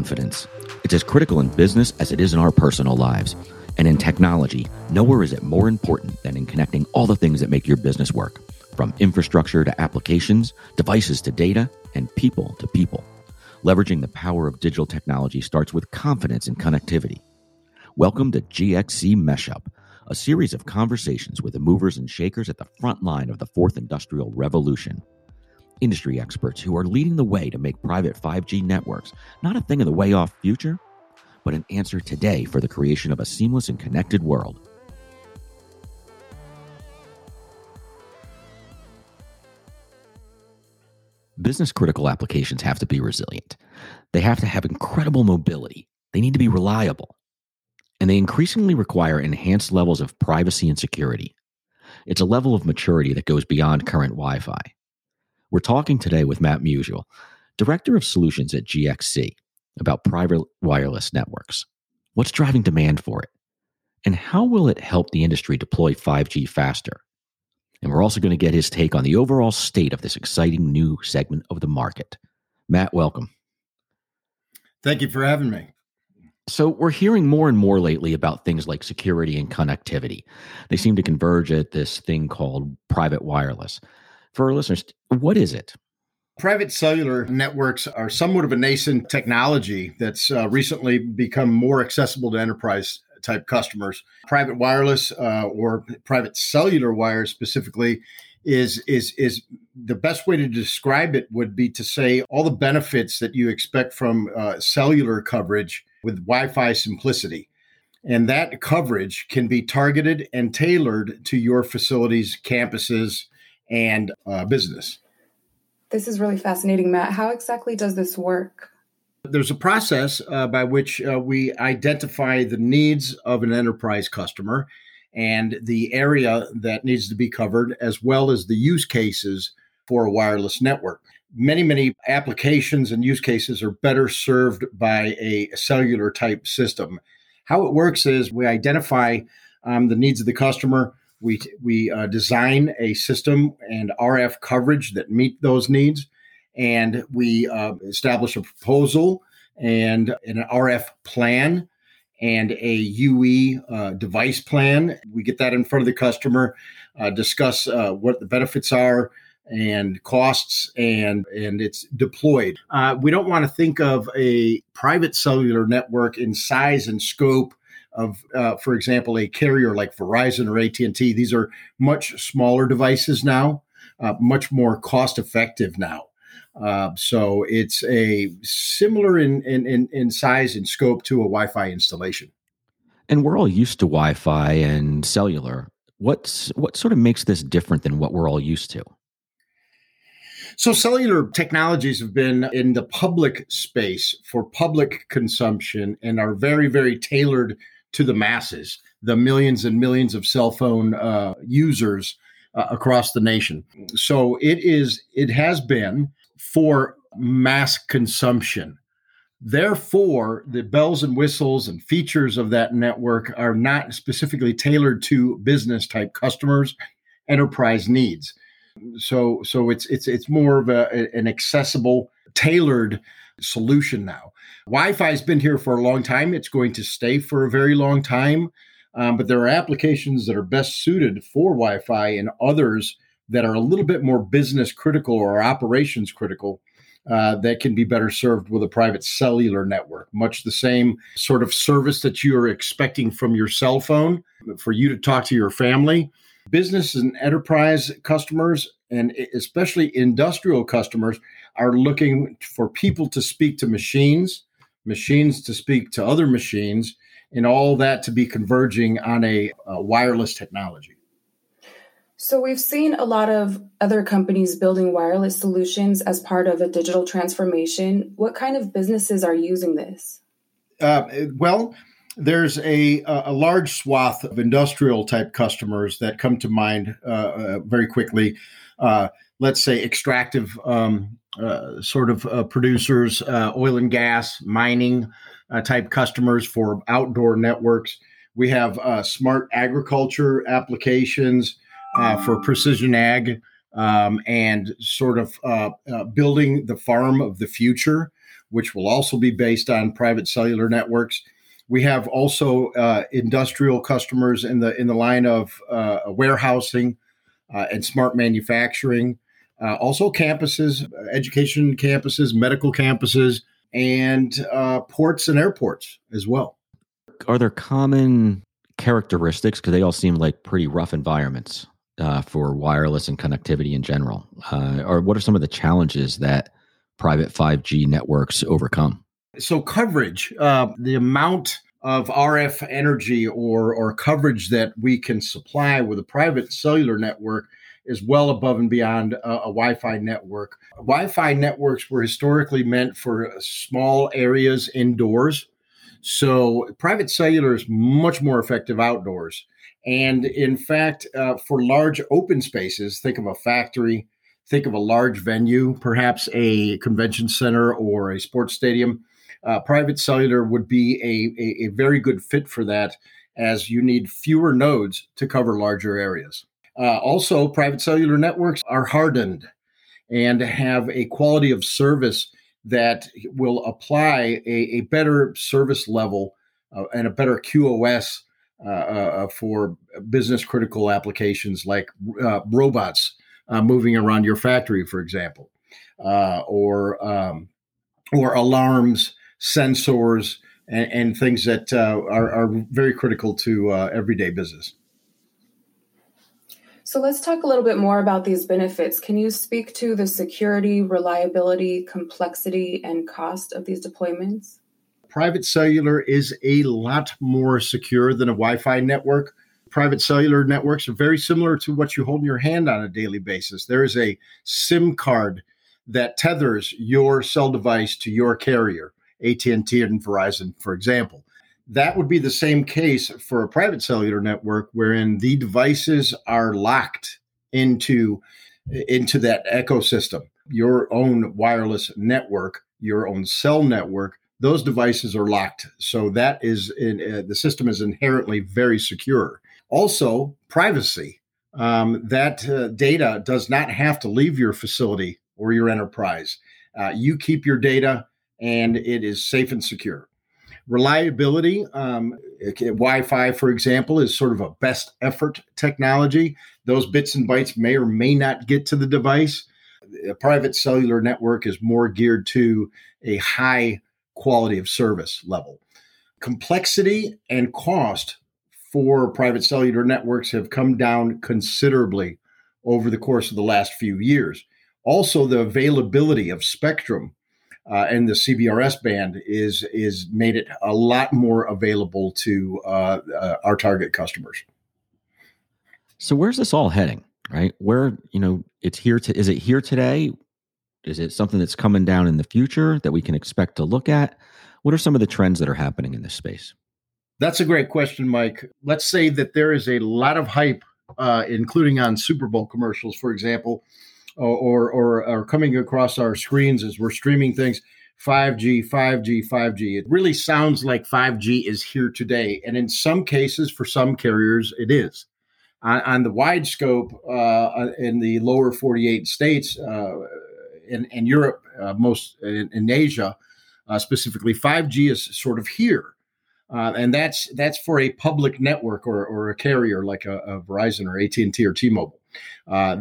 confidence. It's as critical in business as it is in our personal lives. And in technology, nowhere is it more important than in connecting all the things that make your business work, from infrastructure to applications, devices to data, and people to people. Leveraging the power of digital technology starts with confidence in connectivity. Welcome to GXC MeshUp, a series of conversations with the movers and shakers at the front line of the fourth industrial revolution. Industry experts who are leading the way to make private 5G networks not a thing of the way-off future, but an answer today for the creation of a seamless and connected world. Business-critical applications have to be resilient. They have to have incredible mobility. They need to be reliable. And they increasingly require enhanced levels of privacy and security. It's a level of maturity that goes beyond current Wi-Fi. We're talking today with Matt Musial, Director of Solutions at GXC, about private wireless networks. What's driving demand for it? And how will it help the industry deploy 5G faster? And we're also going to get his take on the overall state of this exciting new segment of the market. Matt, welcome. Thank you for having me. So we're hearing more and more lately about things like security and connectivity. They seem to converge at this thing called private wireless. For our listeners, what is it? Private cellular networks are somewhat of a nascent technology that's recently become more accessible to enterprise type customers. Private wireless or private cellular wires specifically is the best way to describe it would be to say all the benefits that you expect from cellular coverage with Wi-Fi simplicity. And that coverage can be targeted and tailored to your facilities, campuses, and business. This is really fascinating, Matt. How exactly does this work? There's a process by which we identify the needs of an enterprise customer and the area that needs to be covered, as well as the use cases for a wireless network. Many applications and use cases are better served by a cellular type system. How it works is we identify the needs of the customer. We design a system and RF coverage that meet those needs, and we establish a proposal and an RF plan and a UE device plan. We get that in front of the customer, discuss what the benefits are and costs, and it's deployed. We don't want to think of a private cellular network in size and scope of, for example, a carrier like Verizon or AT&T. These are much smaller devices now, much more cost effective now. So it's a similar in size and scope to a Wi-Fi installation. And we're all used to Wi-Fi and cellular. What sort of makes this different than what we're all used to? So cellular technologies have been in the public space for public consumption and are very, very tailored to the masses, the millions and millions of cell phone users across the nation. So it has been for mass consumption. Therefore, the bells and whistles and features of that network are not specifically tailored to business type customers, enterprise needs. So it's more of an accessible, tailored solution now. Wi-Fi has been here for a long time. It's going to stay for a very long time. But there are applications that are best suited for Wi-Fi and others that are a little bit more business critical or operations critical that can be better served with a private cellular network. Much the same sort of service that you're expecting from your cell phone for you to talk to your family. Business and enterprise customers, and especially industrial customers, are looking for people to speak to machines, machines to speak to other machines, and all that to be converging on a wireless technology. So we've seen a lot of other companies building wireless solutions as part of a digital transformation. What kind of businesses are using this? There's a large swath of industrial type customers that come to mind very quickly. Let's say extractive producers, oil and gas, mining type customers for outdoor networks. We have smart agriculture applications for precision ag and building the farm of the future, which will also be based on private cellular networks. We have also industrial customers in the line of warehousing and smart manufacturing. Also campuses, education campuses, medical campuses, and ports and airports as well. Are there common characteristics, because they all seem like pretty rough environments for wireless and connectivity in general? Or what are some of the challenges that private 5G networks overcome? So coverage, the amount of RF energy or coverage that we can supply with a private cellular network is well above and beyond a Wi-Fi network. Wi-Fi networks were historically meant for small areas indoors. So private cellular is much more effective outdoors. And in fact, for large open spaces, think of a factory, think of a large venue, perhaps a convention center or a sports stadium. Private cellular would be a very good fit for that, as you need fewer nodes to cover larger areas. Also, private cellular networks are hardened and have a quality of service that will apply a better service level and a better QoS for business critical applications like robots moving around your factory, for example, or alarms, sensors, and things that are very critical to everyday business. So let's talk a little bit more about these benefits. Can you speak to the security, reliability, complexity, and cost of these deployments? Private cellular is a lot more secure than a Wi-Fi network. Private cellular networks are very similar to what you hold in your hand on a daily basis. There is a SIM card that tethers your cell device to your carrier, AT&T and Verizon, for example. That would be the same case for a private cellular network, wherein the devices are locked into that ecosystem, your own wireless network, your own cell network. Those devices are locked. So that is the system is inherently very secure. Also, privacy. That data does not have to leave your facility or your enterprise. You keep your data and it is safe and secure. Reliability, Wi-Fi, for example, is sort of a best effort technology. Those bits and bytes may or may not get to the device. A private cellular network is more geared to a high quality of service level. Complexity and cost for private cellular networks have come down considerably over the course of the last few years. Also, the availability of spectrum and the CBRS band is made it a lot more available to our target customers. So where's this all heading, right? Where, it's here to, is it here today? Is it something that's coming down in the future that we can expect to look at? What are some of the trends that are happening in this space? That's a great question, Mike. Let's say that there is a lot of hype, including on Super Bowl commercials, for example, or coming across our screens as we're streaming things, 5G, 5G, 5G. It really sounds like 5G is here today. And in some cases, for some carriers, it is. On the wide scope, in the lower 48 states, in Europe, most in Asia, specifically, 5G is sort of here. And that's for a public network or a carrier like a Verizon or AT&T or T-Mobile.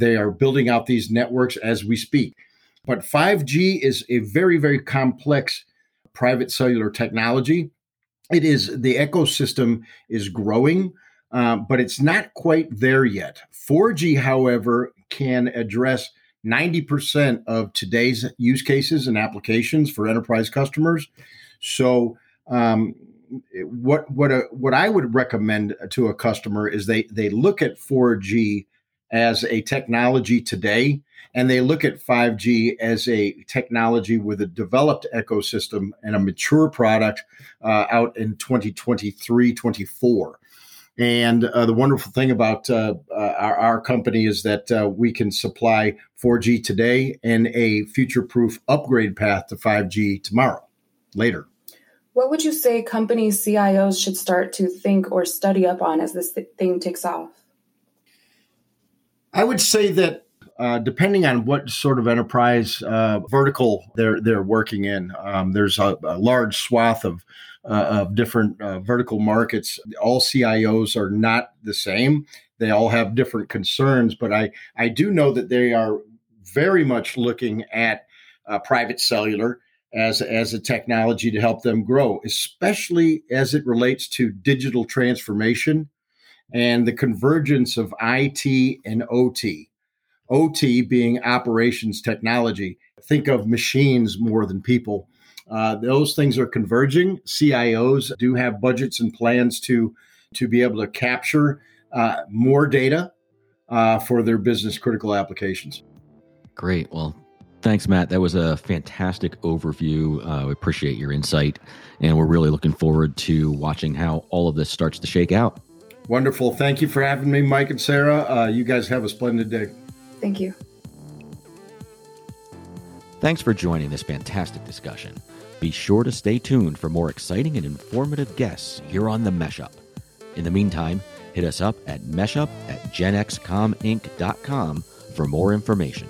They are building out these networks as we speak. But 5G is a very, very complex private cellular technology. It is, the ecosystem is growing, but it's not quite there yet. 4G, however, can address 90% of today's use cases and applications for enterprise customers. So what I would recommend to a customer is they look at 4G as a technology today, and they look at 5G as a technology with a developed ecosystem and a mature product out in 2023, 24. And the wonderful thing about our company is that we can supply 4G today and a future-proof upgrade path to 5G tomorrow, later. What would you say company CIOs should start to think or study up on as this thing takes off? I would say that depending on what sort of enterprise vertical they're working in. There's a large swath of different vertical markets. All CIOs are not the same. They all have different concerns, but I do know that they are very much looking at private cellular as a technology to help them grow, especially as it relates to digital transformation and the convergence of IT and OT. OT being operations technology. Think of machines more than people. Those things are converging. CIOs do have budgets and plans to be able to capture more data for their business critical applications. Great. Well, thanks, Matt. That was a fantastic overview. We appreciate your insight, and we're really looking forward to watching how all of this starts to shake out. Wonderful. Thank you for having me, Mike and Sarah. You guys have a splendid day. Thank you. Thanks for joining this fantastic discussion. Be sure to stay tuned for more exciting and informative guests here on The MeshUp. In the meantime, hit us up at meshup@genxcominc.com for more information.